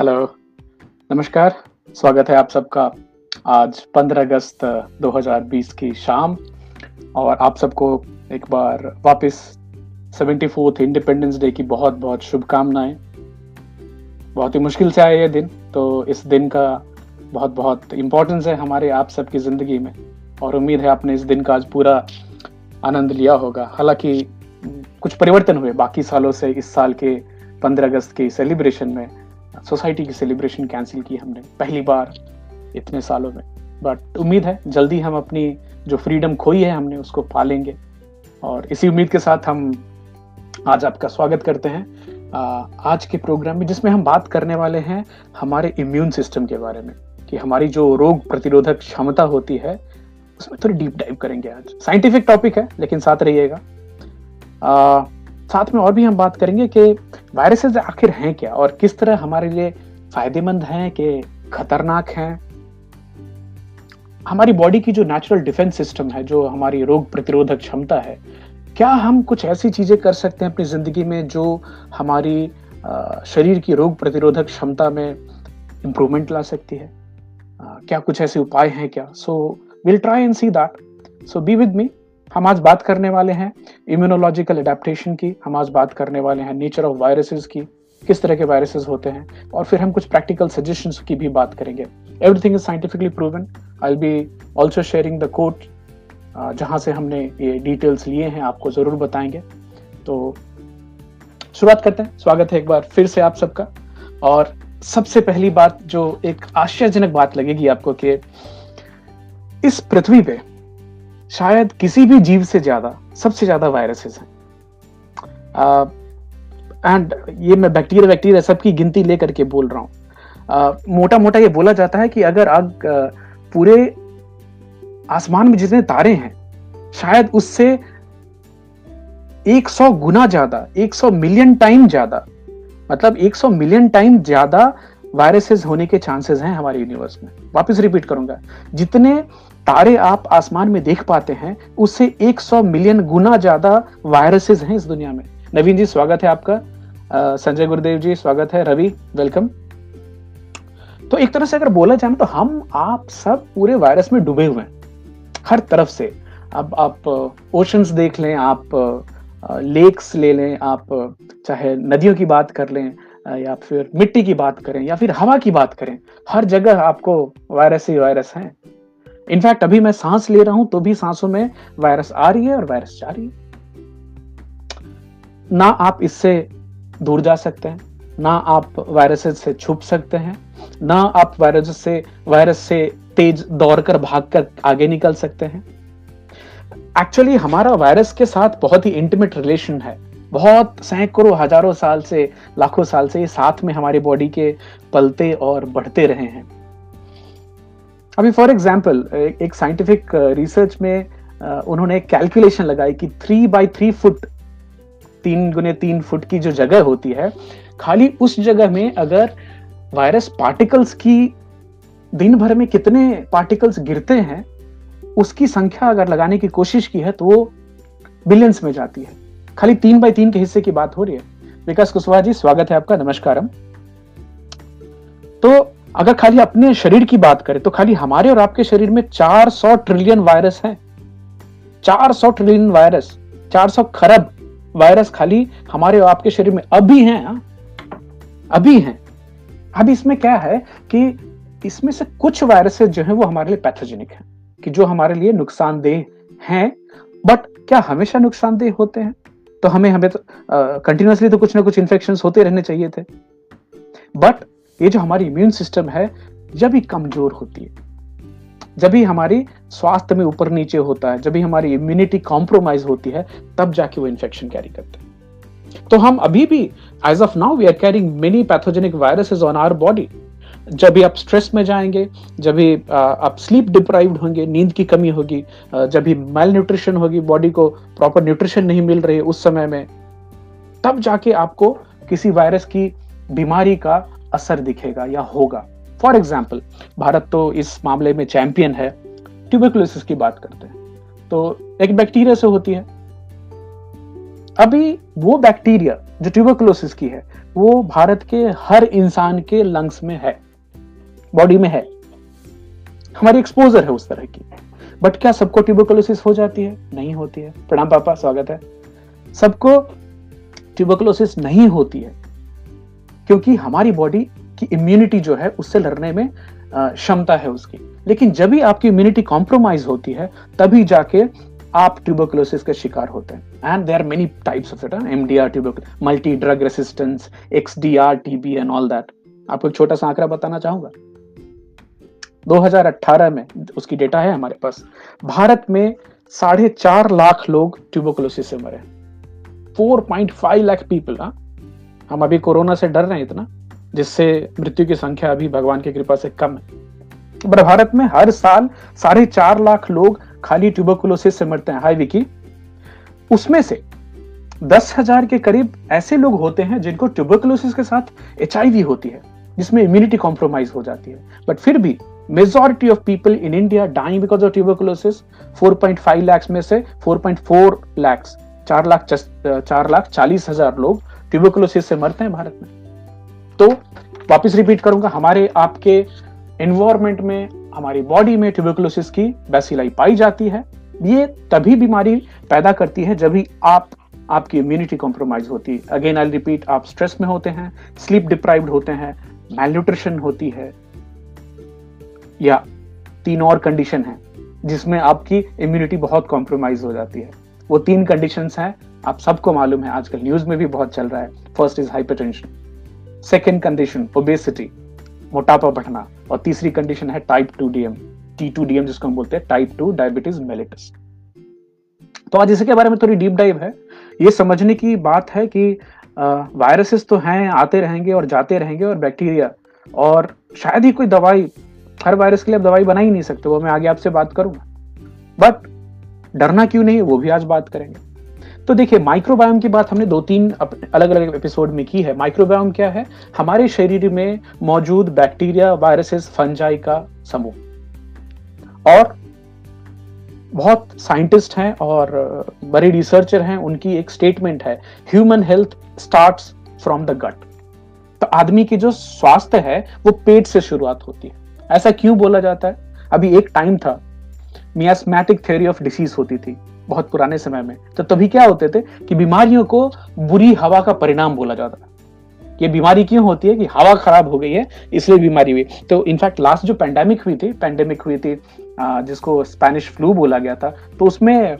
Hello, नमस्कार। स्वागत है आप सबका आज 15 अगस्त 2020 की शाम, और आप सबको एक बार वापस 74th इंडिपेंडेंस डे की बहुत बहुत शुभकामनाएं। बहुत ही मुश्किल से आया ये दिन, तो इस दिन का बहुत बहुत इम्पोर्टेंस है हमारे आप सबकी ज़िंदगी में, और उम्मीद है आपने इस दिन का आज पूरा आनंद लिया होगा। हालांकि कुछ परिवर्तन हुए बाकी सालों से, इस साल के 15 अगस्त की सेलिब्रेशन में सोसाइटी की सेलिब्रेशन कैंसिल की हमने पहली बार इतने सालों में, बट उम्मीद है जल्दी हम अपनी जो फ्रीडम खोई है हमने उसको पालेंगे। और इसी उम्मीद के साथ हम आज आपका स्वागत करते हैं आज के प्रोग्राम में, जिसमें हम बात करने वाले हैं हमारे इम्यून सिस्टम के बारे में, कि हमारी जो रोग प्रतिरोधक क्षमता होती है उसमें थोड़ी डीप डाइव करेंगे। आज साइंटिफिक टॉपिक है, लेकिन साथ रहिएगा। साथ में और भी हम बात करेंगे कि वायरसेस आखिर हैं क्या, और किस तरह हमारे लिए फायदेमंद हैं कि खतरनाक हैं। हमारी बॉडी की जो नेचुरल डिफेंस सिस्टम है, जो हमारी रोग प्रतिरोधक क्षमता है, क्या हम कुछ ऐसी चीजें कर सकते हैं अपनी जिंदगी में जो हमारी शरीर की रोग प्रतिरोधक क्षमता में इम्प्रूवमेंट ला सकती है? क्या कुछ ऐसे उपाय हैं क्या? So will try and see that, so be with me. हम आज बात करने वाले हैं इम्यूनोलॉजिकल एडेप्टेशन की, हम आज बात करने वाले हैं नेचर ऑफ वायरसेस की, किस तरह के वायरसेस होते हैं, और फिर हम कुछ प्रैक्टिकल सजेशंस की भी बात करेंगे। Everything is scientifically proven. I will be also sharing the quote जहां से हमने ये डिटेल्स लिए हैं, आपको जरूर बताएंगे। तो शुरुआत करते हैं। स्वागत है एक बार फिर से आप सबका। और सबसे पहली बात जो एक आश्चर्यजनक बात लगेगी आपको, कि इस पृथ्वी पे शायद किसी भी जीव से ज्यादा सबसे ज्यादा वायरसेस हैं। एंड ये मैं बैक्टीरिया सबकी गिनती लेकर के बोल रहा हूँ। मोटा मोटा ये बोला जाता है कि अगर आप पूरे आसमान में जितने तारे हैं, शायद उससे 100 गुना ज्यादा, 100 मिलियन टाइम ज्यादा, मतलब 100 मिलियन टाइम ज्यादा वायरसेस होने के चांसेस हैं हमारे यूनिवर्स में। वापस रिपीट करूंगा, जितने तारे आप आसमान में देख पाते हैं उससे 100 मिलियन गुना ज्यादा वायरसेस हैं इस दुनिया में। नवीन जी स्वागत है आपका। संजय गुरुदेव जी स्वागत है। रवि वेलकम। तो एक तरह से अगर बोला जाए तो हम आप सब पूरे वायरस में डूबे हुए हैं हर तरफ से। अब आप ओशंस देख लें, आप लेक्स ले लें, आप चाहे नदियों की बात कर लें, या फिर मिट्टी की बात करें, या फिर हवा की बात करें, हर जगह आपको वायरस ही वायरस हैं। इनफैक्ट अभी मैं सांस ले रहा हूं तो भी सांसों में वायरस आ रही है और वायरस जा रही है। ना आप इससे दूर जा सकते हैं, ना आप वायरसेस से छुप सकते हैं, ना आप वायरस से तेज दौड़कर भागकर आगे निकल सकते हैं। एक्चुअली हमारा वायरस के साथ बहुत ही इंटीमेट रिलेशन है। बहुत सैकड़ों हजारों साल से, लाखों साल से ये साथ में हमारी बॉडी के पलते और बढ़ते रहे हैं। अभी फॉर एग्जाम्पल एक साइंटिफिक रिसर्च में उन्होंने कैलकुलेशन लगाई कि 3x3 फुट, 3x3 फुट की जो जगह होती है, खाली उस जगह में अगर वायरस पार्टिकल्स की दिन भर में कितने पार्टिकल्स गिरते हैं उसकी संख्या अगर लगाने की कोशिश की है तो वो बिलियंस में जाती है। खाली 3x3 के हिस्से की बात हो रही है। विकास कुशवाहा जी स्वागत है आपका। नमस्कारम। तो अगर खाली अपने शरीर की बात करें तो खाली हमारे और आपके शरीर में 400 ट्रिलियन वायरस हैं। 400 ट्रिलियन वायरस, 400 खरब वायरस खाली हमारे और आपके शरीर में अभी हैं, अभी हैं। अब इसमें क्या है कि इसमें से कुछ वायरसेस जो हैं वो हमारे लिए पैथोजेनिक हैं, कि जो हमारे लिए नुकसानदेह हैं। बट क्या हमेशा नुकसानदेह होते हैं? तो हमें तो कंटिन्यूअसली तो कुछ ना कुछ इन्फेक्शन होते रहने चाहिए थे। बट ये जो हमारी इम्यून सिस्टम है जब भी कमजोर होती है, जब भी हमारी स्वास्थ्य में ऊपर नीचे होता है, जब भी हमारी इम्यूनिटी कॉम्प्रोमाइज होती है, तब जाके वो इन्फेक्शन कैरी करते हैं। तो हम अभी भी as of now we are carrying many pathogenic viruses on our body. जब भी आप स्ट्रेस में जाएंगे, जब भी आप स्लीप डिप्राइव्ड होंगे, नींद की कमी होगी, जब भी माल न्यूट्रिशन होगी, बॉडी को प्रॉपर न्यूट्रिशन नहीं मिल रही उस समय में, तब जाके आपको किसी वायरस की बीमारी का असर दिखेगा या होगा। फॉर एग्जाम्पल भारत तो इस मामले में चैंपियन है। ट्यूबरकुलोसिस की बात करते हैं तो एक बैक्टीरिया से होती है। अभी वो बैक्टीरिया जो ट्यूबरकुलोसिस की है वो भारत के हर इंसान के लंग्स में है, बॉडी में है, हमारी एक्सपोजर है उस तरह की। बट क्या सबको ट्यूबरकुलोसिस हो जाती है? नहीं होती है। प्रणाम पापा, स्वागत है। सबको ट्यूबरकुलोसिस नहीं होती है क्योंकि हमारी बॉडी की इम्यूनिटी जो है उससे लड़ने में क्षमता है उसकी। लेकिन जब भी आपकी इम्यूनिटी कॉम्प्रोमाइज होती है तभी जाके आप ट्यूबरकुलोसिस का शिकार होते हैं। And there are many types of it, MDR, tuberculosis, multi drug resistance, XDR, TB and all that. आपको एक छोटा सा आंकड़ा बताना चाहूंगा। 2018 में उसकी डेटा है हमारे पास, भारत में 4.5 लाख लोग ट्यूबरकुलोसिस से मरे। 4.5 लाख पीपल। हम अभी कोरोना से डर रहे हैं इतना, जिससे मृत्यु की संख्या अभी भगवान की कृपा से कम है, पर भारत में हर साल 4.5 लाख लोग खाली ट्यूबरकुलोसिस से मरते हैं। हाय विकी। उसमें से 10,000 के करीब ऐसे लोग होते हैं जिनको ट्यूबरकुलोसिस के साथ HIV होती है, जिसमें इम्यूनिटी कॉम्प्रोमाइज हो जाती है। बट फिर भी majority of people in India dying because of tuberculosis. 4.5 lakh में से 4.4 लाख 4,40,000 लोग ट्यूबरकुलोसिस से मरते हैं भारत में। तो वापस रिपीट करूंगा, हमारे आपके एनवायरमेंट में, हमारी बॉडी में ट्यूबरकुलोसिस की बैसिलाई पाई जाती है। ये तभी बीमारी पैदा करती है जब भी आपकी इम्यूनिटी कॉम्प्रोमाइज होती है। अगेन आई रिपीट, आप स्ट्रेस में होते हैं, स्लीप डिप्राइव्ड होते हैं, मैलन्यूट्रिशन होती है, या 3 और कंडीशन है जिसमें आपकी इम्यूनिटी बहुत कॉम्प्रोमाइज हो जाती है। वो 3 कंडीशंस हैं, आप सबको मालूम है, आजकल न्यूज में भी बहुत चल रहा है। First is hypertension, second condition obesity, मोटापा बढ़ना, और तीसरी कंडीशन है टाइप 2 डीएम जिसको हम बोलते हैं टाइप 2 डायबिटीज मेलिटस। तो आज इसी के बारे में थोड़ी डीप डाइव है। ये समझने की बात है कि वायरसेस तो हैं, आते रहेंगे और जाते रहेंगे, और बैक्टीरिया, और शायद ही कोई दवाई, हर वायरस के लिए आप दवाई बना ही नहीं सकते, वो मैं आगे आपसे बात करूंगा। बट डरना क्यों नहीं, वो भी आज बात करेंगे। तो देखिए, माइक्रोबायोम की बात हमने 2-3 अलग अलग एपिसोड में की है। माइक्रोबायोम क्या है? हमारे शरीर में मौजूद बैक्टीरिया, वायरसेस, फंजाई का समूह। और बहुत साइंटिस्ट हैं और बड़े रिसर्चर हैं, उनकी एक स्टेटमेंट है, human health starts from the gut. तो आदमी की जो स्वास्थ्य है वो पेट से शुरुआत होती है। ऐसा क्यों बोला जाता है? अभी एक टाइम था मियास्मेटिक थ्योरी ऑफ डिसीज होती थी बहुत पुराने समय में। तो तभी क्या होते थे कि बीमारियों को बुरी हवा का परिणाम बोला जाता था। ये बीमारी क्यों होती है? कि हवा खराब हो गई है इसलिए बीमारी हुई। तो इनफैक्ट लास्ट जो पेंडेमिक हुई थी जिसको स्पेनिश फ्लू बोला गया था, तो उसमें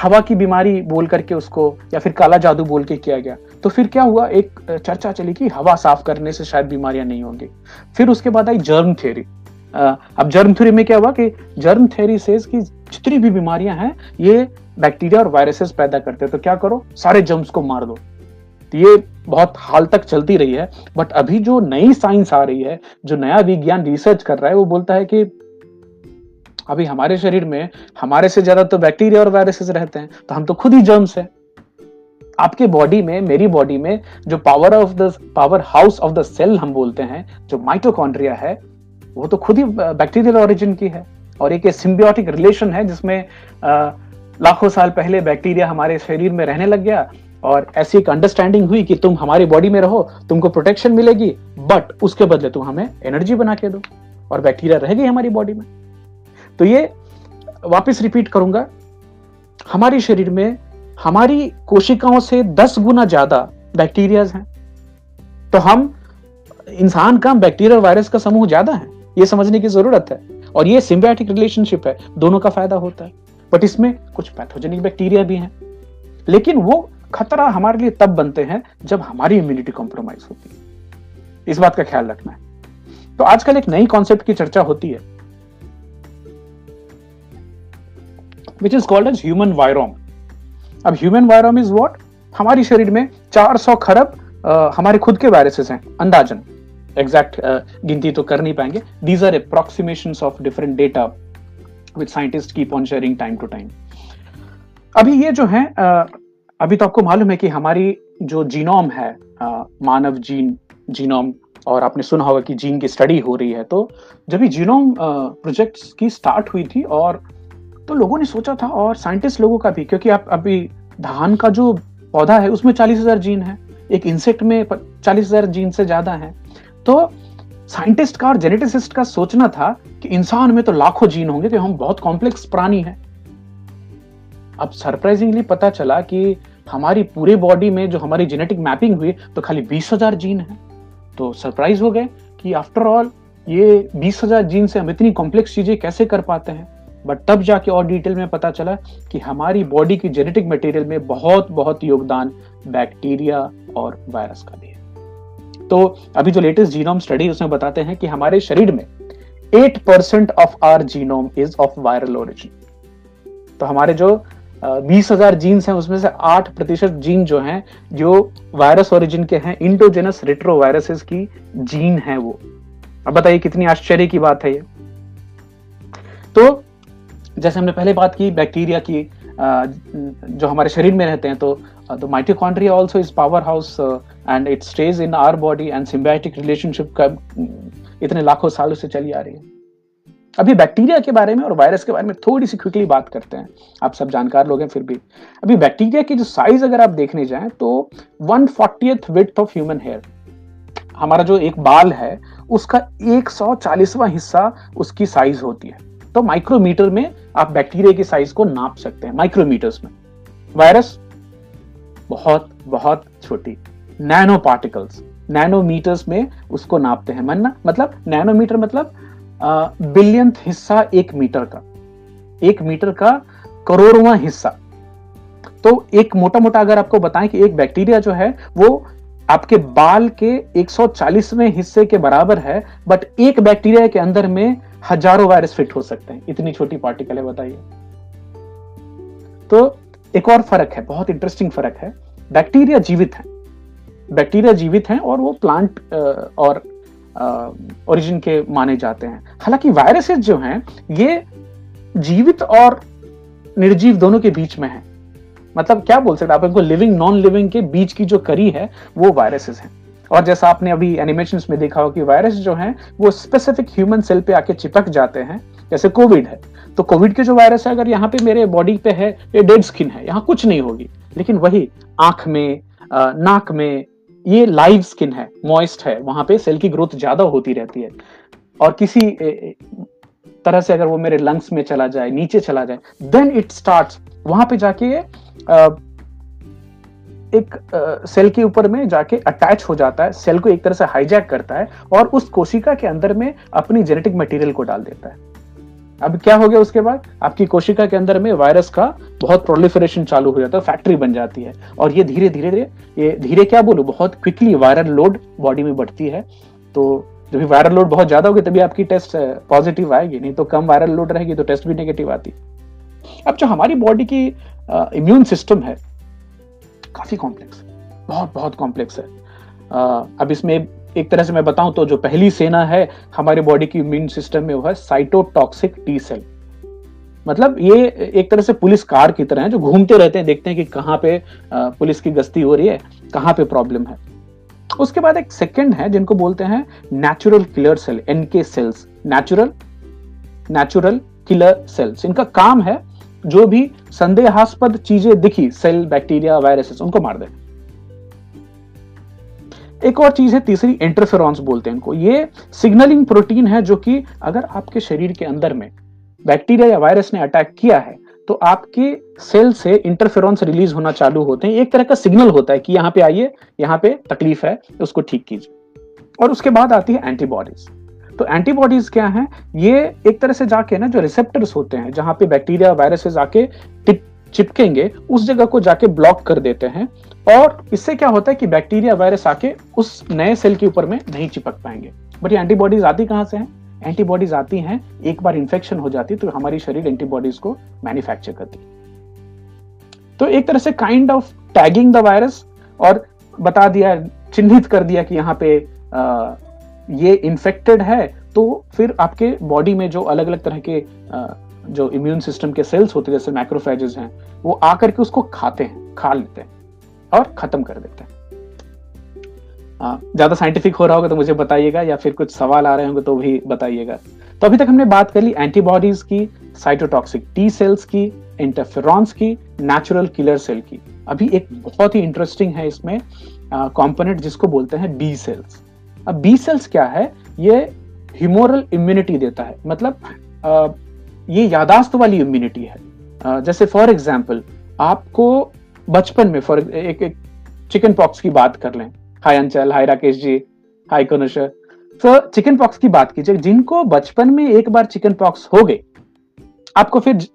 हवा की बीमारी बोल करके उसको, या फिर काला जादू बोल के किया गया। तो फिर क्या हुआ, एक चर्चा चली कि हवा साफ करने से शायद बीमारियां नहीं होंगी। फिर उसके बाद आई जर्म थ्योरी। अब जर्म थ्योरी में क्या हुआ कि जर्म थ्योरी सेज कि जितनी भी बीमारियां हैं ये बैक्टीरिया और वायरसेस पैदा करते हैं, तो क्या करो, सारे जर्म्स को मार दो। तो ये बहुत हाल तक चलती रही है। बट अभी जो नई साइंस आ रही है, जो नया विज्ञान रिसर्च कर रहा है, वो बोलता है कि अभी हमारे शरीर में हमारे से ज्यादा तो बैक्टीरिया और वायरसेस रहते हैं, तो हम तो खुद ही जर्म्स हैं। आपके बॉडी में, मेरी बॉडी में जो powerhouse of the cell हम बोलते हैं, जो माइटोकॉन्ड्रिया है, वो तो खुद ही बैक्टीरियल ओरिजिन की है। और एक सिम्बियोटिक रिलेशन है जिसमें लाखों साल पहले बैक्टीरिया हमारे शरीर में रहने लग गया, और ऐसी एक अंडरस्टैंडिंग हुई कि तुम हमारी बॉडी में रहो, तुमको प्रोटेक्शन मिलेगी, बट उसके बदले तुम हमें एनर्जी बना के दो, और बैक्टीरिया रह गई हमारी बॉडी में। तो ये वापस रिपीट करूंगा, हमारे शरीर में हमारी कोशिकाओं से 10 गुना ज्यादा बैक्टीरियाज हैं। तो हम इंसान का बैक्टीरिया वायरस का समूह ज्यादा है, ये समझने की जरूरत है। और ये सिम्बायोटिक रिलेशनशिप है, दोनों का फायदा होता है। बट इसमें कुछ पैथोजेनिक बैक्टीरिया भी हैं, लेकिन वो खतरा हमारे लिए तब बनते हैं जब हमारी इम्यूनिटी कॉम्प्रोमाइज होती है। इस बात का ख्याल रखना है। तो आजकल एक नई कॉन्सेप्ट की चर्चा होती है, which is called as human virome. अब ह्यूमन वायरोम इज व्हाट? हमारे शरीर में 400 खरब हमारे खुद के वायरसेस हैं, अंदाजन। एग्जैक्ट गिनती तो कर नहीं पाएंगे। These are approximations of different data with scientist keep on sharing time to time. अभी ये जो है, अभी तो आपको मालूम है कि हमारी जो जीनोम है, मानव जीनोम, और आपने सुना होगा कि जीन की स्टडी हो रही है। तो जब भी जीनोम प्रोजेक्ट्स की स्टार्ट हुई थी, और तो लोगों ने सोचा था, और साइंटिस्ट लोगों का भी, क्योंकि आप अभी धान का जो पौधा है उसमें 40,000 जीन है, एक इंसेक्ट में 40,000 जीन से ज्यादा हैं। तो साइंटिस्ट का और जेनेटिसिस्ट का सोचना था कि इंसान में तो लाखों जीन होंगे, तो हम बहुत कॉम्प्लेक्स प्राणी हैं। अब सरप्राइजिंगली पता चला कि हमारी पूरे बॉडी में जो हमारी जेनेटिक मैपिंग हुई तो खाली 20,000 जीन है। तो सरप्राइज हो गए कि आफ्टर ऑल ये 20,000 जीन से हम इतनी कॉम्प्लेक्स चीजें कैसे कर पाते हैं। बट तब जाके और डिटेल में पता चला कि हमारी बॉडी की जेनेटिक मटेरियल में बहुत बहुत योगदान बैक्टीरिया और वायरस का भी है। तो अभी जो लेटेस्ट जीनोम स्टडी उसमें बताते हैं कि हमारे शरीर में 8% of our genome is of viral origin. तो हमारे जो 20,000 जीन्स हैं उसमें से 8% जीन जो हैं जो वायरस ओरिजिन के हैं, इंडोजेनस रेट्रोवायरसेस की जीन है वो। अब बताइए कितनी आश्चर्य की बात है ये। तो जैसे हमने पहले बात की बैक्टीरिया की जो हमारे शरीर में रहते हैं, तो mitochondria also is power house and it stage in our body and symbiotic relationship का इतने लाखों सालों से चली आ रही है। अभी बैक्टीरिया के बारे में और वायरस के बारे में थोड़ी सी क्विकली बात करते हैं, आप सब जानकार लोग हैं फिर भी। अभी बैक्टीरिया की जो साइज अगर आप देखने जाएं तो 1/40 विड्थ ऑफ ह्यूमन हेयर। हमारा जो एक बाल है उसका 140वां हिस्सा उसकी साइज होती है। तो माइक्रोमीटर में आप बैक्टीरिया की साइज को नाप सकते हैं, माइक्रोमीटर्स में। वायरस बहुत बहुत छोटी, नैनो पार्टिकल्स, नैनोमीटर्स में उसको नापते हैं। मतलब नैनोमीटर मतलब बिलियंथ हिस्सा एक मीटर का करोड़वां हिस्सा। तो एक मोटा मोटा अगर आपको बताएं कि एक बैक्टीरिया जो है वो आपके बाल के 140वें हिस्से के बराबर है, बट एक बैक्टीरिया के अंदर में हजारों वायरस फिट हो सकते हैं। इतनी छोटी पार्टिकल है, बताइए। तो एक और फर्क है, बहुत इंटरेस्टिंग फर्क है। बैक्टीरिया जीवित हैं और वो प्लांट और ओरिजिन के माने जाते हैं। हालांकि वायरसेस जो हैं ये जीवित और निर्जीव दोनों के बीच में है। मतलब क्या बोल सकते आप, इनको लिविंग नॉन लिविंग के बीच की जो कड़ी है वो वायरसेस हैं। और जैसा आपने अभी एनिमेशंस में देखा हो कि वायरस जो हैं वो स्पेसिफिक ह्यूमन सेल पे आके चिपक जाते हैं। जैसे कोविड है तो कोविड के जो वायरस है अगर यहाँ पे मेरे बॉडी पे है, ये डेड स्किन है, यहाँ कुछ नहीं होगी, लेकिन वही आंख में नाक में ये लाइव स्किन है, मॉइस्ट है, वहां पे सेल की ग्रोथ ज्यादा होती रहती है। और किसी तरह से अगर वो मेरे लंग्स में चला जाए, नीचे चला जाए, देन इट स्टार्ट्स वहां पे जाके एक सेल के ऊपर में जाके अटैच हो जाता है, सेल को एक तरह से हाईजैक करता है और उस कोशिका के अंदर में अपनी जेनेटिक मटेरियल को डाल देता है। अब क्या हो गया, उसके बाद आपकी कोशिका के अंदर में वायरस का बहुत प्रोलिफरेशन चालू हो जाता है, फैक्ट्री बन जाती है। और ये धीरे धीरे क्या बोलूं, बहुत क्विकली वायरल लोड बॉडी में बढ़ती है। तो जब भी वायरल लोड बहुत ज्यादा होगी तभी आपकी टेस्ट पॉजिटिव आएगी, नहीं तो कम वायरल लोड रहेगी तो टेस्ट भी नेगेटिव आती है। अब जो हमारी बॉडी की इम्यून सिस्टम है काफी कॉम्प्लेक्स, बहुत बहुत कॉम्प्लेक्स है। अब इसमें एक तरह से मैं बताऊं तो जो पहली सेना है हमारे बॉडी की इम्यून सिस्टम में वो है साइटोटॉक्सिक टी सेल। मतलब ये एक तरह से पुलिस कार की तरह है जो घूमते रहते हैं, देखते हैं कि कहां पे पुलिस की गश्ती हो रही है, कहां पे प्रॉब्लम है। उसके बाद एक सेकंड है जिनको बोलते हैं natural killer cell, NK cells, natural killer cells. इनका काम है जो भी संदेहास्पद चीजें दिखी, सेल, बैक्टीरिया, वायरसेस, उनको मार दे। एक और चीज है तीसरी, इंटरफेरॉन्स बोलते हैं इनको। ये सिग्नलिंग प्रोटीन है जो कि अगर आपके शरीर के अंदर में बैक्टीरिया या वायरस ने अटैक किया है तो आपके सेल से इंटरफेरॉन्स रिलीज होना चालू होते हैं। एक तरह का सिग्नल होता है कि यहाँ पे आइए, यहाँ पे तकलीफ है, उसको ठीक कीजिए। और उसके बाद आती है एंटीबॉडीज। तो एंटीबॉडीज क्या है, ये एक तरह से जाके ना जो रिसेप्टर्स होते हैं जहां पे बैक्टीरिया वायरसेस आके चिपकेंगे उस जगह को जाके ब्लॉक कर देते हैं। और इससे क्या होता है कि बैक्टीरिया वायरस आके उस नए सेल के ऊपर में नहीं चिपक पाएंगे। बट ये एंटीबॉडीज आती कहां से हैं? एंटीबॉडीज आती हैं, एक बार इन्फेक्शन हो जाती है तो हमारी शरीर एंटीबॉडीज को मैन्युफैक्चर करती है। तो एक तरह से kind of tagging the virus और बता दिया, चिन्हित कर दिया कि यहाँ पे ये इन्फेक्टेड है, तो फिर आपके बॉडी में जो अलग अलग तरह के जो इम्यून सिस्टम के सेल्स होते हैं जैसे मैक्रोफेजेस हैं वो आकर के उसको खाते हैं, खा लेते हैं और खत्म कर देते हैं। ज्यादा साइंटिफिक हो रहा होगा तो मुझे बताइएगा, या फिर कुछ सवाल आ रहे होंगे तो भी बताइएगा। तो अभी तक हमने बात कर ली एंटीबॉडीज की, साइटोटॉक्सिक टी सेल्स की, इंटरफेरॉन्स की, नेचुरल किलर सेल की। अभी एक बहुत ही इंटरेस्टिंग है इसमें कंपोनेंट जिसको बोलते हैं बी सेल्स। अब बी सेल्स क्या है, ये ह्यूमरल इम्यूनिटी देता है, मतलब ये यादाश्त वाली इम्यूनिटी है। जैसे फॉर एग्जांपल आपको बचपन में फॉर एक चिकन पॉक्स की बात कर लें, हाय अंचल, हाय राकेश जी, हाय कनुष। तो चिकन पॉक्स की बात कीजिए, जिनको बचपन में एक बार चिकन पॉक्स हो गई आपको फिर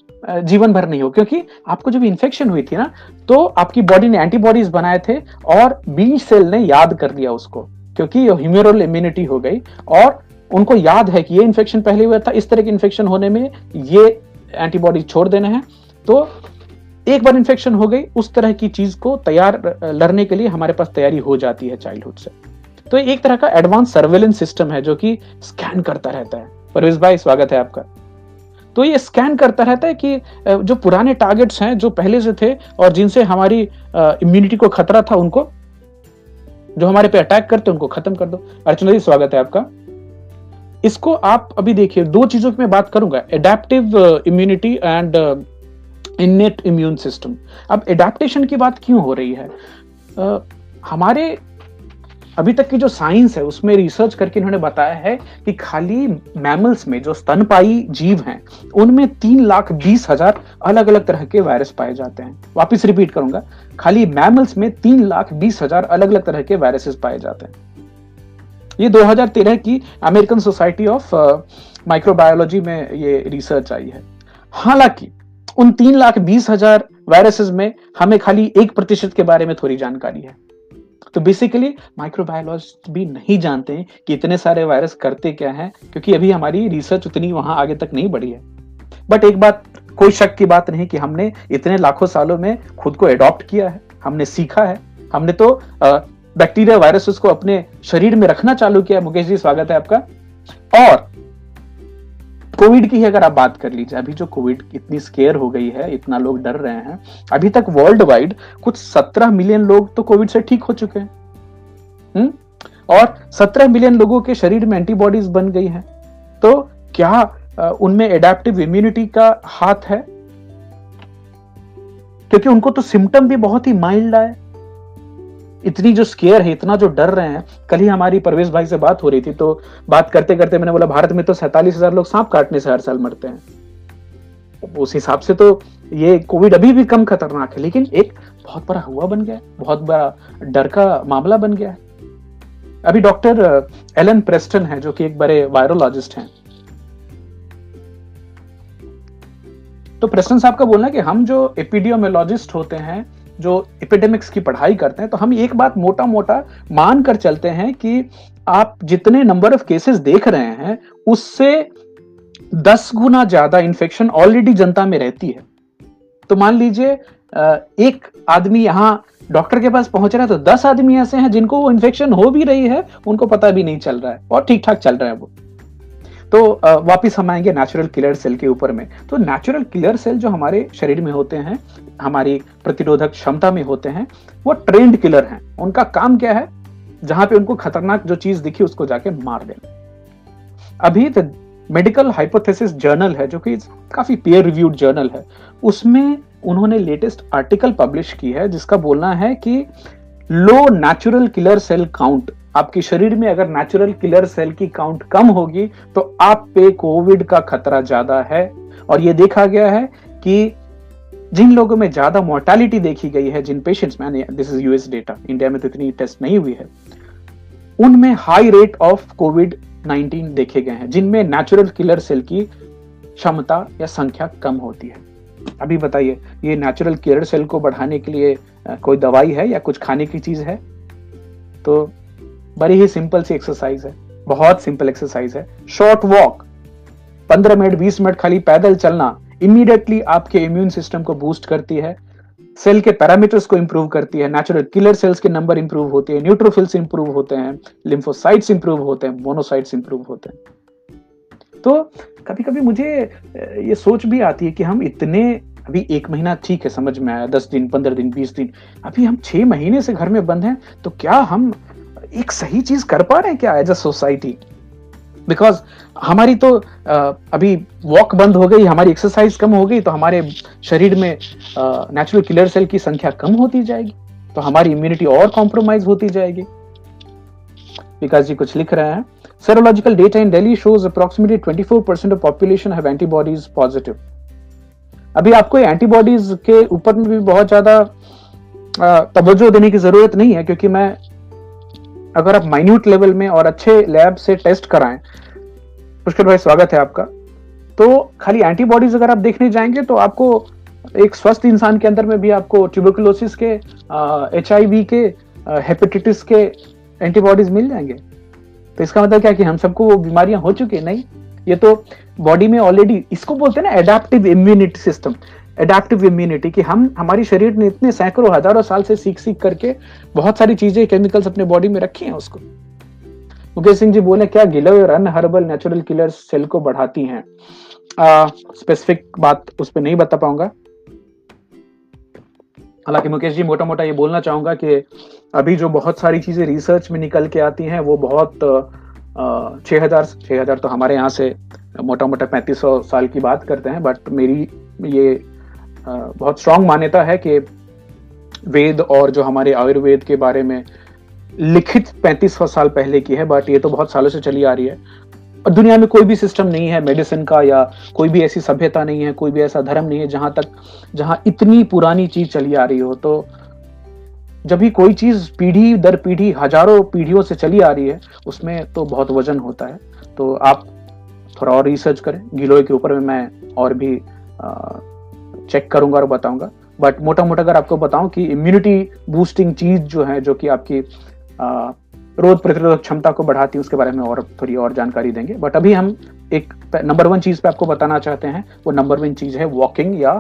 जीवन भर नहीं हो, क्योंकि आपको जब इन्फेक्शन हुई थी ना तो आपकी बॉडी ने एंटीबॉडीज बनाए थे और बी सेल ने याद कर दिया उसको, क्योंकि ह्यूमरल इम्यूनिटी हो गई और उनको याद है कि ये इन्फेक्शन पहले हुआ था, इस तरह के इन्फेक्शन होने में ये एंटीबॉडी छोड़ देने हैं। तो एक बार इन्फेक्शन हो गई, उस तरह की चीज को तैयार लड़ने के लिए हमारे पास तैयारी हो जाती है चाइल्डहुड से। तो एक तरह का एडवांस सर्वेलेंस सिस्टम है जो कि स्कैन करता रहता है। परवेज भाई स्वागत है आपका। तो ये स्कैन करता रहता है कि जो पुराने टारगेट्स हैं जो पहले से थे और जिनसे हमारी इम्यूनिटी को खतरा था, उनको जो हमारे पे अटैक करते उनको खत्म कर दो। अर्चना जी स्वागत है आपका। इसको आप अभी देखिए, दो चीजों की मैं बात करूंगा, adaptive immunity and innate immune system. अब एडेप्टेशन की बात क्यों हो रही है? हमारे अभी तक की जो साइंस है उसमें रिसर्च करके इन्होंने बताया है कि खाली मैमल्स में जो स्तनपायी जीव हैं उनमें 3,20,000 अलग अलग तरह के वायरस पाए जाते हैं। वापस रिपीट करूंगा, खाली मैमल्स में 3,20,000 अलग अलग तरह के वायरसेस पाए जाते हैं। ये 2013 की अमेरिकन सोसाइटी ऑफ माइक्रोबायोलॉजी में ये रिसर्च आई है। हालांकि उन 3,20,000 वायरसेस में हमें खाली 1% के बारे में थोड़ी जानकारी है। तो बेसिकली माइक्रोबायोलॉजिस्ट भी नहीं जानते हैं कि इतने सारे वायरस करते क्या हैं, क्योंकि अभी हमारी रिसर्च उतनी वहां आगे तक नहीं बढ़ी है। बट एक बात, कोई शक की बात नहीं कि हमने इतने लाखों सालों में खुद को एडॉप्ट किया है, हमने सीखा है, हमने तो बैक्टीरिया वायरसेस को अपने शरीर में रखना चालू किया। मुकेश जी स्वागत है आपका। और कोविड की अगर आप बात कर लीजिए, अभी जो कोविड इतनी स्केयर हो गई है, इतना लोग डर रहे हैं, अभी तक वर्ल्ड वाइड कुछ 17 मिलियन लोग तो कोविड से ठीक हो चुके हैं। और 17 मिलियन लोगों के शरीर में एंटीबॉडीज बन गई हैं। तो क्या उनमें एडेप्टिव इम्यूनिटी का हाथ है? क्योंकि उनको तो सिम्टम भी बहुत ही माइल्ड आए। इतनी जो स्केयर है, इतना जो डर रहे हैं, कल ही हमारी परवेश भाई से बात हो रही थी तो बात करते करते मैंने बोला भारत में तो 47,000 लोग सांप काटने से हर साल मरते हैं। उस हिसाब से तो ये कोविड अभी भी कम खतरनाक है, लेकिन एक बहुत बड़ा हुआ बन गया, बहुत बड़ा डर का मामला बन गया है। अभी डॉक्टर एलन प्रेस्टन है जो कि एक बड़े वायरोलॉजिस्ट हैं, तो प्रेस्टन साहब का बोलना है कि हम जो एपिडियोमोलॉजिस्ट होते हैं, जो एपिडेमिक्स की पढ़ाई करते हैं, तो हम एक बात मोटा मोटा मान कर चलते हैं कि आप जितने नंबर ऑफ केसेस देख रहे हैं उससे 10 गुना ज्यादा इन्फेक्शन ऑलरेडी जनता में रहती है। तो मान लीजिए एक आदमी यहाँ डॉक्टर के पास पहुंच रहा है तो 10 आदमी ऐसे हैं जिनको वो इन्फेक्शन हो भी रही है, उनको पता भी नहीं चल रहा है और ठीक ठाक चल रहा है वो। तो वापस हम आएंगे नेचुरल किलर सेल के ऊपर में। तो नेचुरल किलर सेल जो हमारे शरीर में होते हैं, हमारी प्रतिरोधक क्षमता में होते हैं, वो ट्रेंड किलर हैं। उनका काम क्या है? जहां पे उनको खतरनाक जो चीज दिखी उसको जाके मार देना। अभी द मेडिकल हाइपोथेसिस जर्नल है जो कि काफी पेयर रिव्यूड जर्नल है, उसमें उन्होंने लेटेस्ट आर्टिकल पब्लिश की है जिसका बोलना है कि low natural killer cell count, आपके शरीर में अगर नेचुरल किलर सेल की काउंट कम होगी तो आप पे कोविड का खतरा ज्यादा है। और ये देखा गया है कि जिन लोगों में ज्यादा मोर्टालिटी देखी गई है, जिन पेशेंट्स में, this is US data, India में तो इतनी टेस्ट नहीं हुई है, उनमें हाई रेट ऑफ कोविड-19 देखे गए हैं जिनमें नेचुरल किलर सेल की क्षमता या संख्या कम होती है। अभी बताइए, ये नेचुरल किलर सेल को बढ़ाने के लिए कोई दवाई है या कुछ खाने की चीज है? तो बड़ी ही सिंपल सी एक्सरसाइज है, बहुत सिंपल एक्सरसाइज है। शॉर्ट वॉक, 15 मिनट 20 मिनट खाली पैदल चलना इमीडिएटली आपके इम्यून सिस्टम को बूस्ट करती है, सेल के पैरामीटर्स को इंप्रूव करती है, नेचुरल किलर सेल्स के नंबर इंप्रूव होते हैं, न्यूट्रोफिल्स इंप्रूव होते हैं, लिम्फोसाइट्स इंप्रूव होते हैं, मोनोसाइट्स इंप्रूव होते हैं। तो कभी कभी मुझे ये सोच भी आती है कि हम इतने, अभी 1 महीना ठीक है समझ में आया, 10 दिन 15 दिन 20 दिन, अभी हम 6 महीने से घर में बंद हैं, तो क्या हम एक सही चीज कर पा रहे हैं क्या एज अ सोसाइटी? बिकॉज हमारी तो अभी वॉक बंद हो गई, हमारी एक्सरसाइज कम हो गई, तो हमारे शरीर में नेचुरल किलर सेल की संख्या कम होती जाएगी। तो हमारी इम्यूनिटी और कॉम्प्रोमाइज होती जाएगी। विकास जी कुछ लिख रहे हैं, serological data in Delhi shows approximately 24% of population have antibodies positive। अभी आपको एंटीबॉडीज के ऊपर में भी बहुत ज्यादा तवज्जो देने की जरूरत नहीं है, क्योंकि मैं अगर आप माइन्यूट लेवल में और अच्छे लैब से टेस्ट कराएं, पुष्कर भाई स्वागत है आपका, तो खाली एंटीबॉडीज अगर आप देखने जाएंगे तो आपको एक स्वस्थ इंसान के अंदर में भी आपको ट्यूबरकुलोसिस के, HIV के, हेपेटाइटिस के एंटीबॉडीज मिल जाएंगे। तो इसका मतलब क्या कि हम सबको वो बीमारियां हो चुकी है? नहीं, ये तो बॉडी में ऑलरेडी, इसको बोलते हैं ना adaptive immunity system, adaptive immunity, कि हम, हमारी शरीर ने इतने सैकड़ों हजारों साल से सीख सीख करके बहुत सारी चीजें, केमिकल्स अपने बॉडी में रखी हैं उसको। मुकेश सिंह जी बोले क्या गिलोय और अन्य हर्बल नेचुरल किलर्स सेल को बढ़ाती हैं? स्पेसिफिक बात उस पर नहीं बता पाऊंगा, हालांकि मुकेश जी मोटा मोटा ये बोलना चाहूंगा कि अभी जो बहुत सारी चीजें रिसर्च में निकल के आती हैं वो बहुत 6000 तो हमारे यहाँ से मोटा मोटा 3500 साल की बात करते हैं, बट मेरी ये बहुत स्ट्रांग मान्यता है कि वेद और जो हमारे आयुर्वेद के बारे में लिखित 3500 साल पहले की है, बट ये तो बहुत सालों से चली आ रही है। और दुनिया में कोई भी सिस्टम नहीं है मेडिसिन का, या कोई भी ऐसी सभ्यता नहीं है, कोई भी ऐसा धर्म नहीं है जहां इतनी पुरानी चीज चली आ रही हो। तो जब भी कोई चीज पीढ़ी दर पीढ़ी, हजारों पीढ़ियों से चली आ रही है, उसमें तो बहुत वजन होता है। तो आप थोड़ा और रिसर्च करें, गिलोय के ऊपर में मैं और भी चेक करूंगा और बताऊंगा। बट मोटा मोटा अगर आपको बताऊं कि इम्यूनिटी बूस्टिंग चीज जो है, जो कि आपकी रोग प्रतिरोधक क्षमता को बढ़ाती है, उसके बारे में और थोड़ी और जानकारी देंगे। बट अभी हम एक नंबर 1 चीज पे आपको बताना चाहते हैं, वो नंबर 1 चीज है वॉकिंग या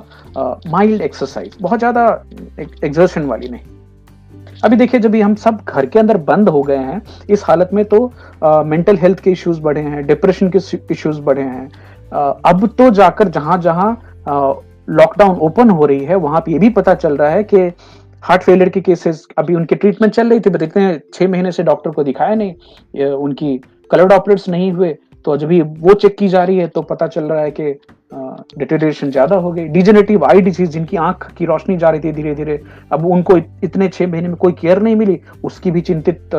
माइल्ड एक्सरसाइज, बहुत ज्यादा एक्सर्शन वाली नहीं। अभी देखिए जब हम सब घर के अंदर बंद हो गए हैं इस हालत में, तो मेंटल हेल्थ के इश्यूज बढ़े हैं, डिप्रेशन के इश्यूज बढ़े हैं। अब तो जाकर जहां लॉकडाउन ओपन हो रही है वहां पे ये भी पता चल रहा है कि हार्ट फेलियर के केसेस, अभी उनकी ट्रीटमेंट चल रही थी, बट इतने 6 महीने से डॉक्टर को दिखाया नहीं, उनकी कलर डॉपलेट्स नहीं हुए, तो जब वो चेक की जा रही है तो पता चल रहा है कि डिटेरिएशन ज्यादा हो गई। डिजेनरेटिव आई डिजीज, जिनकी आंख की रोशनी जा रही थी धीरे धीरे, अब उनको इतने 6 महीने में कोई केयर नहीं मिली, उसकी भी चिंतित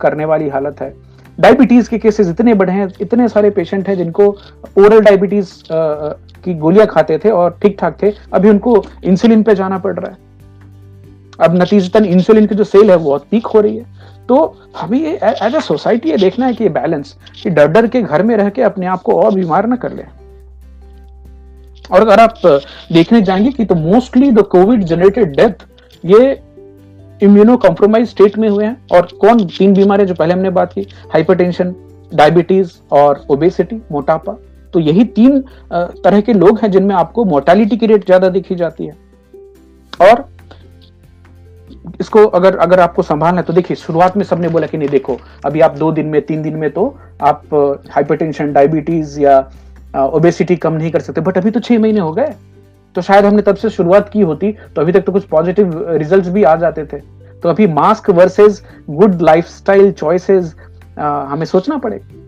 करने वाली हालत है। डायबिटीज के केसेस इतने बढ़े हैं, इतने सारे पेशेंट हैं जिनको ओरल डायबिटीज की गोलियां खाते थे और ठीक ठाक थे, अभी उनको इंसुलिन पे जाना पड़ रहा है। अब नतीजतन इंसुलिन की जो सेल है वो बहुत पीक हो रही है। तो हमें एज अ सोसाइटी ये देखना है कि ये बैलेंस, कि डर डर के घर में रह के अपने आप को और बीमार ना कर ले। और अगर आप देखने जाएंगे कि तो mostly the Covid generated death ये इम्यूनो कॉम्प्रोमाइज स्टेट में हुए हैं। और कौन 3 बीमारियां जो पहले हमने बात की, हाइपरटेंशन, डायबिटीज और ओबेसिटी, मोटापा, तो यही 3 तरह के लोग हैं जिनमें आपको मोर्टालिटी की रेट ज्यादा देखी जाती है। और इसको अगर आपको संभालना है तो देखिए, शुरुआत में सबने बोला कि नहीं देखो अभी आप 2 दिन में 3 दिन में तो आप हाइपरटेंशन, डायबिटीज या ओबेसिटी कम नहीं कर सकते, बट अभी तो 6 महीने हो गए, तो शायद हमने तब से शुरुआत की होती तो अभी तक तो कुछ पॉजिटिव रिजल्ट्स भी आ जाते थे। तो अभी mask versus good lifestyle choices हमें सोचना पड़ेगा।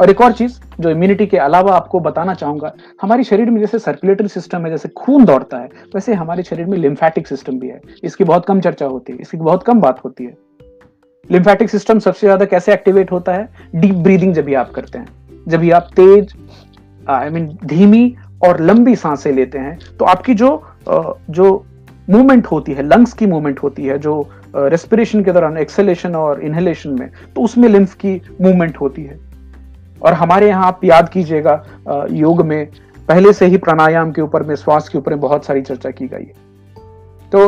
और एक और चीज जो इम्यूनिटी के अलावा आपको बताना चाहूंगा, हमारे शरीर में जैसे सर्कुलेटरी सिस्टम है, जैसे खून दौड़ता है, वैसे हमारे शरीर में लिम्फेटिक सिस्टम भी है। इसकी बहुत कम चर्चा होती है, इसकी बहुत कम बात होती है। लिम्फेटिक सिस्टम सबसे ज्यादा कैसे एक्टिवेट होता है? डीप ब्रीदिंग जब भी आप करते हैं, जब भी आप तेज धीमी और लंबी सांसें लेते हैं, तो आपकी जो मूवमेंट होती है, लंग्स की मूवमेंट होती है जो रेस्पिरेशन के दौरान एक्सेलेशन और इनहेलेशन में, तो उसमें लिम्फ की मूवमेंट होती है। और हमारे यहाँ आप याद कीजिएगा, योग में पहले से ही प्राणायाम के ऊपर में, श्वास के ऊपर बहुत सारी चर्चा की गई है। तो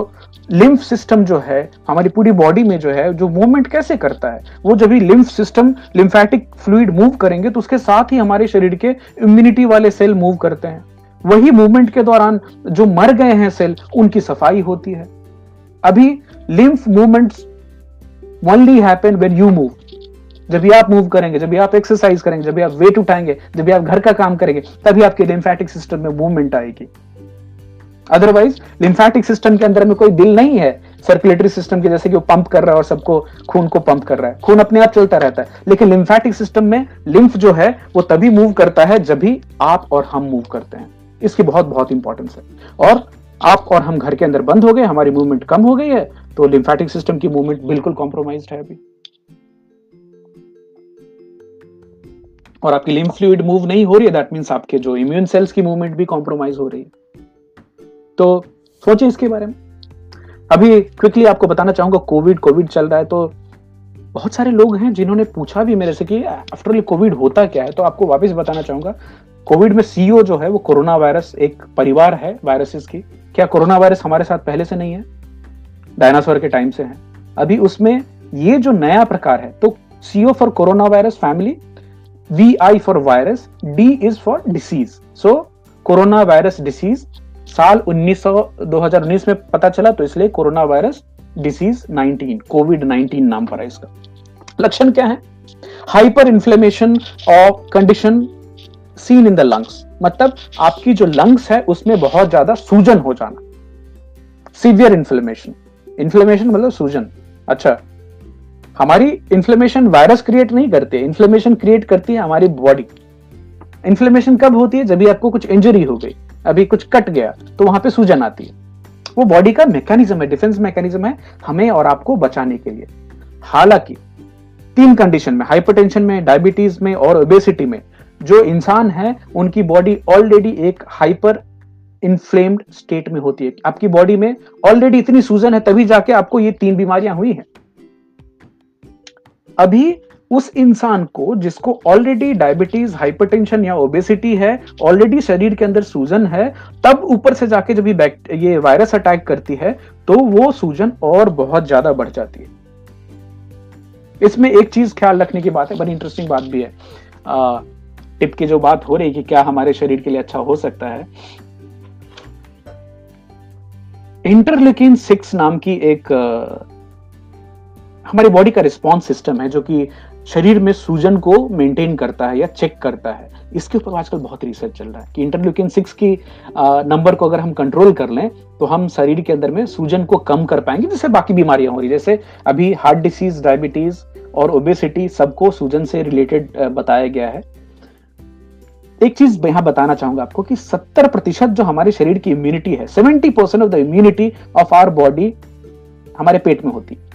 लिम्फ सिस्टम जो है हमारी पूरी बॉडी में जो है, जो मूवमेंट कैसे करता है, वो जब भी lymph system, lymphatic fluid move करेंगे तो उसके साथ ही हमारे शरीर के इम्यूनिटी वाले सेल मूव करते हैं। वही मूवमेंट के दौरान जो मर गए हैं सेल, उनकी सफाई होती है। अभी lymph movements only happen when you move. जब भी आप मूव करेंगे, जब भी आप एक्सरसाइज करेंगे, जब भी आप वेट उठाएंगे, जब भी आप घर का काम करेंगे, तभी आपके लिम्फेटिक सिस्टम में मूवमेंट आएगी। अदरवाइज लिम्फेटिक सिस्टम के अंदर में कोई दिल नहीं है सर्कुलेटरी सिस्टम के जैसे कि वो पंप कर रहा है और सबको खून को पंप कर रहा है, खून अपने आप चलता रहता है। लेकिन लिम्फेटिक सिस्टम में लिम्फ जो है वो तभी मूव करता है जब भी आप और हम मूव करते हैं। इसकी बहुत बहुत इंपॉर्टेंस है। और आप और हम घर के अंदर बंद हो गए, हमारी मूवमेंट कम हो गई है, तो लिम्फेटिक सिस्टम की मूवमेंट बिल्कुल कॉम्प्रोमाइज्ड है अभी, और आपकी लिम्फ फ्लूइड मूव नहीं हो रही है, दैट मींस आपके जो इम्यून सेल्स की मूवमेंट भी कॉम्प्रोमाइज हो रही है। तो सोचिए इसके बारे में। अभी क्विकली आपको बताना चाहूंगा, कोविड चल रहा है तो बहुत सारे लोग हैं जिन्होंने पूछा भी मेरे से कि आफ्टरऑल कोविड होता क्या है। तो आपको वापस बताना चाहूंगा, कोविड में CO जो है वो कोरोना वायरस एक परिवार है वायरसेस की। क्या कोरोना वायरस हमारे साथ पहले से नहीं है? डायनासोर के टाइम से है। अभी उसमें ये जो नया प्रकार है, तो CO for corona virus family, VI for virus, D is for disease. So corona virus disease साल 2019 में पता चला, तो इसलिए कोरोना वायरस डिसीज 19, कोविड-19 नाम पर है इसका। लक्षण क्या है? Hyper inflammation of condition seen in the lungs, मतलब आपकी जो लंग्स है उसमें बहुत ज्यादा सूजन हो जाना, सीवियर इन्फ्लेमेशन मतलब सूजन। अच्छा, हमारी इन्फ्लेमेशन वायरस क्रिएट नहीं करते, इन्फ्लेमेशन क्रिएट करती है हमारी बॉडी। इन्फ्लेमेशन कब होती है? जब भी आपको कुछ इंजरी हो गई, अभी कुछ कट गया तो वहां पे सूजन आती है। वो बॉडी का मैकेनिज्म है, डिफेंस मैकेनिज्म है हमें और आपको बचाने के लिए। हालांकि 3 कंडीशन में, हाइपरटेंशन में, डायबिटीज में और ओबेसिटी में, जो इंसान है उनकी बॉडी ऑलरेडी एक हाइपर इन्फ्लेम्ड स्टेट में होती है। आपकी बॉडी में ऑलरेडी इतनी सूजन है, तभी जाके आपको ये 3 बीमारियां हुई हैं। अभी उस इंसान को जिसको ऑलरेडी डायबिटीज, हाइपरटेंशन या ओबेसिटी है, ऑलरेडी शरीर के अंदर सूजन है, तब ऊपर से जाके जब ये वायरस अटैक करती है तो वो सूजन और बहुत ज्यादा बढ़ जाती है। इसमें एक चीज ख्याल रखने की बात है, बड़ी इंटरेस्टिंग बात भी है, टिप की जो बात हो रही है कि क्या हमारे शरीर के लिए अच्छा हो सकता है। इंटरलेकिन 6 नाम की एक हमारी बॉडी का रिस्पॉन्स सिस्टम है जो कि शरीर में सूजन को मेंटेन करता है या चेक करता है। इसके ऊपर आजकल बहुत रिसर्च चल रहा है कि इंटरलेकिन 6 की नंबर को अगर हम कंट्रोल कर लें तो हम शरीर के अंदर में सूजन को कम कर पाएंगे, जिससे बाकी बीमारियां हो रही, जैसे अभी हार्ट डिसीज, डायबिटीज और ओबेसिटी, सबको सूजन से रिलेटेड बताया गया है। एक चीज मैं यहां बताना चाहूंगा आपको कि 70% जो हमारे शरीर की इम्यूनिटी है, 70% of the immunity of our body हमारे पेट में होती है।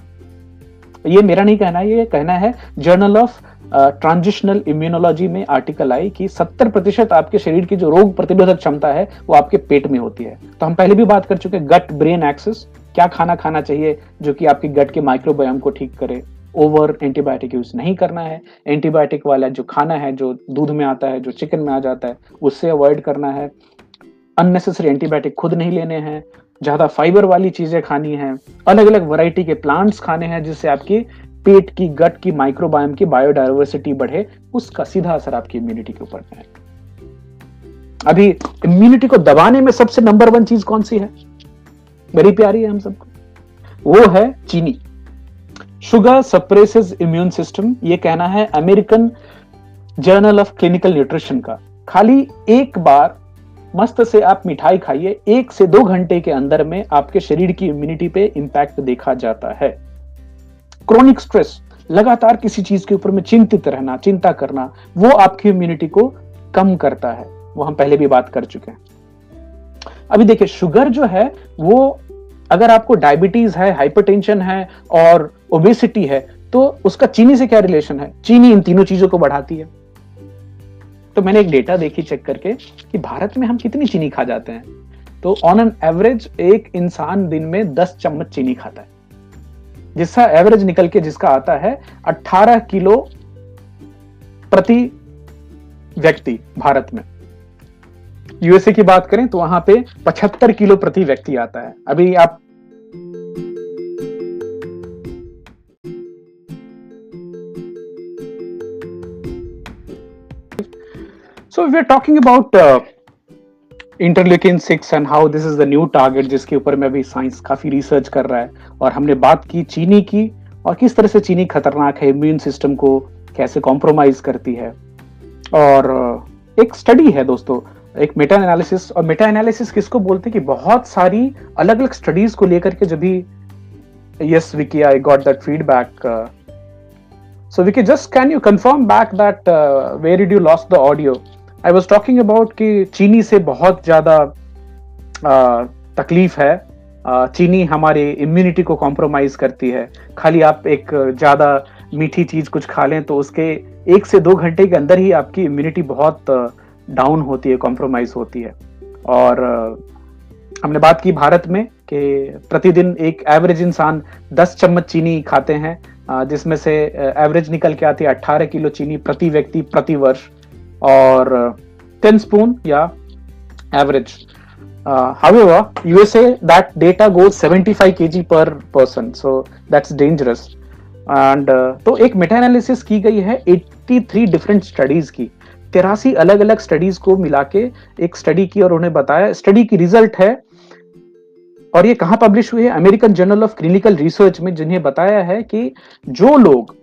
ये मेरा नहीं कहना, ये कहना है जर्नल ऑफ ट्रांजिशनल इम्यूनोलॉजी में आर्टिकल आई कि 70% आपके शरीर की जो रोग प्रतिरोधक क्षमता है वो आपके पेट में होती है। तो हम पहले भी बात कर चुके हैं गट ब्रेन एक्सेस, क्या खाना खाना चाहिए जो कि आपके गट के माइक्रोबायोम को ठीक करे। ओवर एंटीबायोटिक यूज नहीं करना है, एंटीबायोटिक वाला जो खाना है जो दूध में आता है, जो चिकन में आ जाता है, उससे अवॉइड करना है। अननेसेसरी एंटीबायोटिक खुद नहीं लेने हैं, ज्यादा फाइबर वाली चीजें खानी है, अलग अलग वैरायटी के प्लांट्स खाने हैं जिससे आपकी पेट की, गट की, माइक्रोबायोम की बायोडायवर्सिटी बढ़े। उसका सीधा असर आपकी इम्यूनिटी के ऊपर है। अभी इम्यूनिटी को दबाने में सबसे नंबर 1 चीज कौन सी है, बड़ी प्यारी है हम सबको, वो है चीनी। शुगर सप्रेसेस इम्यून सिस्टम, ये कहना है American journal of clinical nutrition का। खाली एक बार मस्त से आप मिठाई खाइए, 1 से 2 घंटे के अंदर में आपके शरीर की इम्यूनिटी पे इंपैक्ट देखा जाता है। क्रोनिक स्ट्रेस, लगातार किसी चीज के ऊपर में चिंतित रहना, चिंता करना, वो आपकी इम्यूनिटी को कम करता है, वो हम पहले भी बात कर चुके हैं। अभी देखिए, शुगर जो है वो, अगर आपको डायबिटीज है, हाइपरटेंशन है और ओबेसिटी है, तो उसका चीनी से क्या रिलेशन है? चीनी इन तीनों चीजों को बढ़ाती है। तो मैंने एक डेटा देखी चेक करके कि भारत में हम कितनी चीनी खा जाते हैं, तो ऑन एन एवरेज एक इंसान दिन में 10 चम्मच चीनी खाता है, जिसका एवरेज निकल के जिसका आता है 18 किलो प्रति व्यक्ति भारत में। यूएसए की बात करें तो वहां पे 75 किलो प्रति व्यक्ति आता है। अभी आप So we are talking about interleukin 6 and how this is the new target, जिसके ऊपर में अभी साइंस काफी रिसर्च कर रहा है। और हमने बात की चीनी की, और किस तरह से चीनी खतरनाक है, इम्यून सिस्टम को कैसे कॉम्प्रोमाइज करती है। और एक स्टडी है दोस्तों, एक मेटा एनालिसिस, और मेटा एनालिसिस किसको बोलते हैं कि बहुत सारी अलग अलग स्टडीज को लेकर के। जब भी yes Vicky, I got that feedback, so Vicky just can you confirm back that where did you lost the audio. I was talking about कि चीनी से बहुत ज्यादा तकलीफ है चीनी हमारी इम्यूनिटी को कॉम्प्रोमाइज करती है। खाली आप एक ज़्यादा मीठी चीज़ कुछ खा लें तो उसके 1 से 2 घंटे के अंदर ही आपकी इम्यूनिटी बहुत डाउन होती है, कॉम्प्रोमाइज होती है। और हमने बात की भारत में कि प्रतिदिन एक एवरेज इंसान 10 चम्मच चीनी खाते हैं, जिसमें से एवरेज निकल के आती है 18 किलो चीनी प्रति व्यक्ति प्रति वर्ष, और 10 स्पून या average. However, USA, that data goes 75 kg per person, so that's dangerous. And तो एक मेटा एनालिसिस की गई है 83 डिफरेंट स्टडीज की, 83 अलग अलग स्टडीज को मिला के एक स्टडी की, और उन्हें बताया स्टडी की रिजल्ट है। और ये कहाँ पब्लिश हुई है? American journal of clinical research में, जिन्हें बताया है कि जो लोग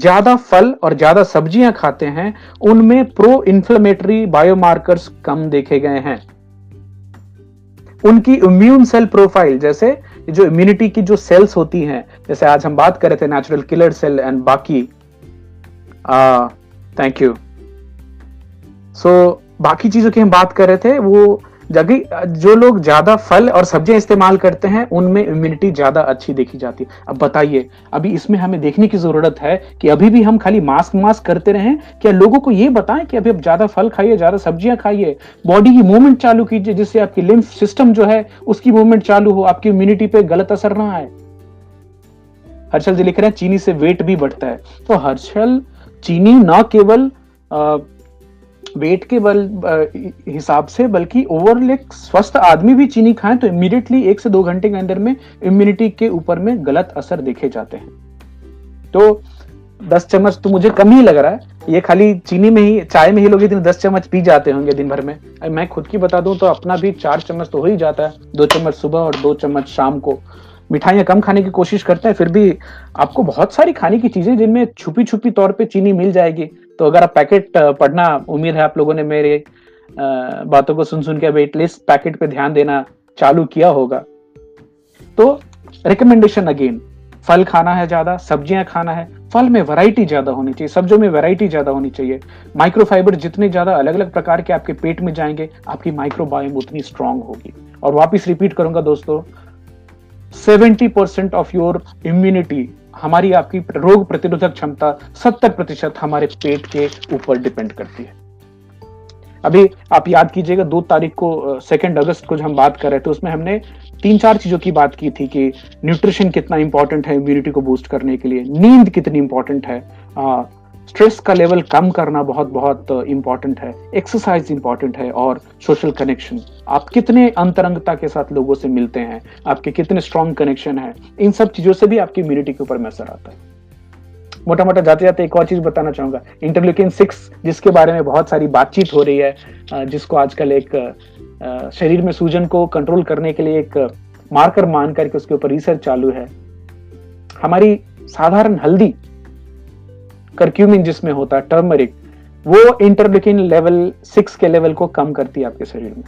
ज्यादा फल और ज्यादा सब्जियां खाते हैं उनमें प्रो इन्फ्लेमेटरी बायोमार्कर्स कम देखे गए हैं। उनकी इम्यून सेल प्रोफाइल, जैसे जो इम्यूनिटी की जो सेल्स होती हैं, जैसे आज हम बात कर रहे थे नेचुरल किलर सेल एंड बाकी, थैंक यू, सो बाकी चीजों की हम बात कर रहे थे, वो जगह जो लोग ज्यादा फल और सब्जियां इस्तेमाल करते हैं उनमें इम्यूनिटी ज्यादा अच्छी देखी जाती है। अब बताइए, अभी इसमें हमें देखने की जरूरत है कि अभी भी हम खाली मास्क करते रहें? क्या लोगों को ये बताएं कि अभी आप ज्यादा फल खाइए, ज्यादा सब्जियां खाइए, बॉडी की मूवमेंट चालू कीजिए, जिससे आपकी लिम्फ सिस्टम जो है उसकी मूवमेंट चालू हो, आपकी इम्यूनिटी पे गलत असर ना आए। हर्षल जी लिख रहे हैं चीनी से वेट भी बढ़ता है। तो हर्षल, चीनी ना केवल वेट के बल हिसाब से, बल्कि ओवरऑल एक स्वस्थ आदमी भी चीनी खाएं तो इमीडिएटली 1 से 2 घंटे के अंदर में इम्यूनिटी के ऊपर में गलत असर देखे जाते हैं। तो 10 चम्मच तो मुझे कम ही लग रहा है, ये खाली चीनी में ही, चाय में ही लोग 10 चम्मच पी जाते होंगे दिन भर में। मैं खुद की बता दूं तो अपना भी 4 चम्मच तो हो ही जाता है, 2 चम्मच सुबह और 2 चम्मच शाम को। मिठाइयाँ कम खाने की कोशिश करते हैं, फिर भी आपको बहुत सारी खाने की चीजें जिनमें छुपी छुपी तौर पे चीनी मिल जाएगी। तो अगर आप पैकेट पढ़ना, उम्मीद है आप लोगों ने मेरे बातों को सुन सुन के अब एटलीस्ट पैकेट पे ध्यान देना चालू किया होगा। तो रिकमेंडेशन अगेन, फल खाना है ज्यादा, सब्जियां खाना है। फल में वैरायटी ज्यादा होनी चाहिए, सब्जियों में वैरायटी ज्यादा होनी चाहिए। माइक्रोफाइबर जितने ज्यादा अलग अलग प्रकार के आपके पेट में जाएंगे, आपकी माइक्रोबायोम उतनी स्ट्रांग होगी। और वापिस रिपीट करूंगा दोस्तों, 70% ऑफ योर इम्यूनिटी, हमारी आपकी रोग प्रतिरोधक क्षमता 70% हमारे पेट के ऊपर डिपेंड करती है। अभी आप याद कीजिएगा 2 तारीख को, 2 अगस्त को जो हम बात कर रहे थे, उसमें हमने 3-4 चीजों की बात की थी कि न्यूट्रिशन कितना इंपॉर्टेंट है इम्यूनिटी को बूस्ट करने के लिए, नींद कितनी इंपॉर्टेंट है, स्ट्रेस का लेवल कम करना बहुत बहुत इम्पॉर्टेंट है, एक्सरसाइज इम्पॉर्टेंट है, और सोशल कनेक्शन, आप कितने अंतरंगता के साथ लोगों से मिलते हैं, आपके कितने स्ट्रांग कनेक्शन है, इन सब चीजों से भी आपकी इम्यूनिटी के ऊपर असर आता है। मोटा मोटा जाते जाते एक और चीज बताना चाहूंगा, इंटरल्यूकिन 6, जिसके बारे में बहुत सारी बातचीत हो रही है, जिसको आजकल एक शरीर में सूजन को कंट्रोल करने के लिए एक मार्कर मान करके उसके ऊपर रिसर्च चालू है। हमारी साधारण हल्दी, कर्क्यूमिन जिसमें होता है, टर्मरिक, वो इंटरल्यूकिन लेवल 6 के लेवल को कम करती है आपके शरीर में।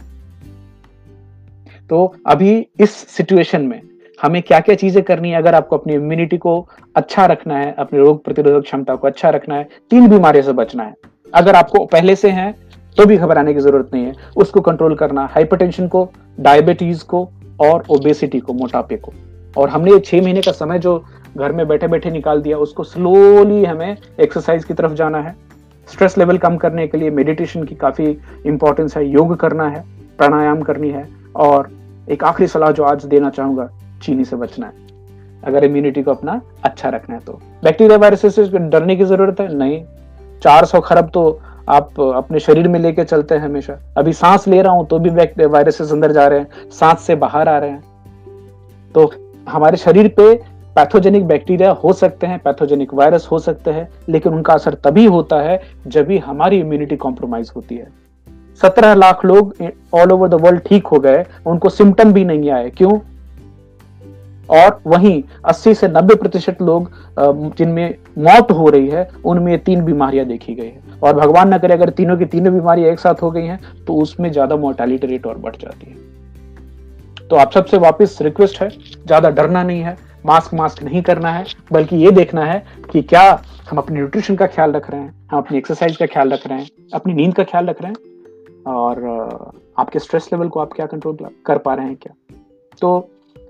तो अभी इस सिचुएशन में हमें क्या क्या चीजें करनी है अगर आपको अपनी इम्यूनिटी को अच्छा रखना है, अपने रोग प्रतिरोधक क्षमता को अच्छा रखना है, 3 बीमारियों से बचना है। अगर आपको पहले से है तो भी घबराने की जरूरत नहीं है, उसको कंट्रोल करना, हाइपरटेंशन को, डायबिटीज को, और ओबेसिटी को, मोटापे को। और हमने ये 6 महीने का समय जो घर में बैठे बैठे निकाल दिया, उसको स्लोली हमें एक्सरसाइज की तरफ जाना है। स्ट्रेस लेवल कम करने के लिए मेडिटेशन की काफी इंपॉर्टेंस है, योग करना है, प्राणायाम करनी है। और एक आखिरी सलाह जो आज देना चाहूंगा, चीनी से बचना है अगर इम्यूनिटी को अपना अच्छा रखना है तो। बैक्टीरिया, वायरसेस से डरने की जरूरत है नहीं, 400 खरब तो आप अपने शरीर में लेके चलते हैं हमेशा। अभी सांस ले रहा हूं तो भी वायरसेस अंदर जा रहे हैं, सांस से बाहर आ रहे हैं। तो हमारे शरीर पे पैथोजेनिक बैक्टीरिया हो सकते हैं, पैथोजेनिक वायरस हो सकते हैं, लेकिन उनका असर तभी होता है जब भी हमारी इम्यूनिटी कॉम्प्रोमाइज होती है। 17 लाख लोग ऑल ओवर द वर्ल्ड ठीक हो गए, उनको सिम्टम भी नहीं आए, क्यों? और वहीं 80 से 90% लोग जिनमें मौत हो रही है उनमें 3 बीमारियां देखी गई है। और भगवान ना करे अगर तीनों की तीनों बीमारियां एक साथ हो गई हैं तो उसमें ज्यादा मोर्टेलिटी रेट और बढ़ जाती है। तो आप सबसे वापस रिक्वेस्ट है, ज्यादा डरना नहीं है, मास्क नहीं करना है, बल्कि ये देखना है कि क्या हम अपने न्यूट्रिशन का ख्याल रख रहे हैं, हम अपनी एक्सरसाइज का ख्याल रख रहे हैं, अपनी नींद का ख्याल रख रहे हैं, और आपके स्ट्रेस लेवल को आप क्या कंट्रोल कर पा रहे हैं क्या। तो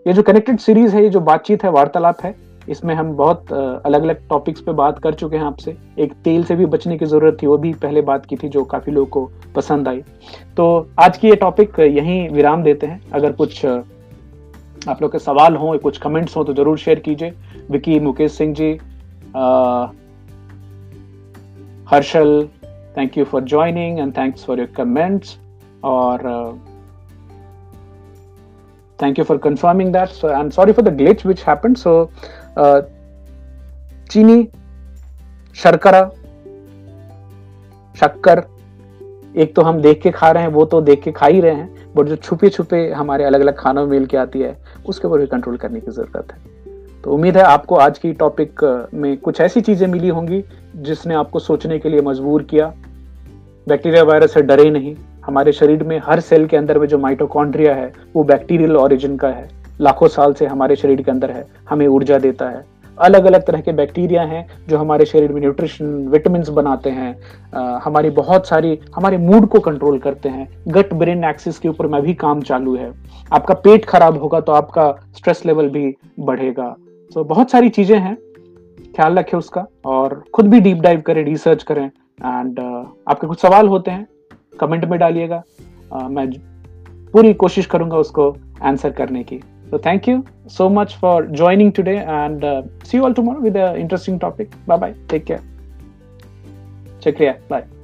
ये जो कनेक्टेड सीरीज है, ये जो बातचीत है, वार्तालाप है, इसमें हम बहुत अलग अलग टॉपिक्स पे बात कर चुके हैं आपसे। एक तेल से भी बचने की ज़रूरत थी, वो भी पहले बात की थी, जो काफ़ी लोगों को पसंद आई। तो आज की ये टॉपिक यहीं विराम देते हैं। अगर कुछ आप लोग के सवाल हों, कुछ कमेंट्स हों तो ज़रूर शेयर कीजिए। Vicky, Mukesh Singh ji, Harshal, thank you for joining and thanks for your comments, और thank you for confirming that. So I'm sorry for the glitch which happened. So chini, sharkara, shakkar, एक तो हम देख के खा रहे हैं, वो तो देख के खा ही रहे हैं, बट जो छुपे छुपे हमारे अलग अलग खानों में मिल के आती है, उसके ऊपर भी कंट्रोल करने की ज़रूरत है। तो उम्मीद है आपको आज की टॉपिक में कुछ ऐसी चीज़ें मिली होंगी जिसने आपको सोचने के लिए मजबूर किया। बैक्टीरिया वायरस से डरे नहीं। हमारे शरीर में हर सेल के अंदर में जो माइटोकॉन्ड्रिया है वो बैक्टीरियल ओरिजिन का है, लाखों साल से हमारे शरीर के अंदर है, हमें ऊर्जा देता है। अलग अलग तरह के बैक्टीरिया हैं जो हमारे शरीर में न्यूट्रिशन, विटामिन्स बनाते हैं, हमारी बहुत सारी, हमारे मूड को कंट्रोल करते हैं। गट ब्रेन एक्सिस के ऊपर में भी काम चालू है। आपका पेट खराब होगा तो आपका स्ट्रेस लेवल भी बढ़ेगा। तो बहुत सारी चीज़ें हैं, ख्याल रखें उसका, और खुद भी डीप डाइव करें, रिसर्च करें। एंड आपके कुछ सवाल होते हैं कमेंट में डालिएगा, मैं पूरी कोशिश करूंगा उसको आंसर करने की। तो thank you so much for joining today and see you all tomorrow with a interesting topic. Bye bye, take care, शुक्रिया, बाय।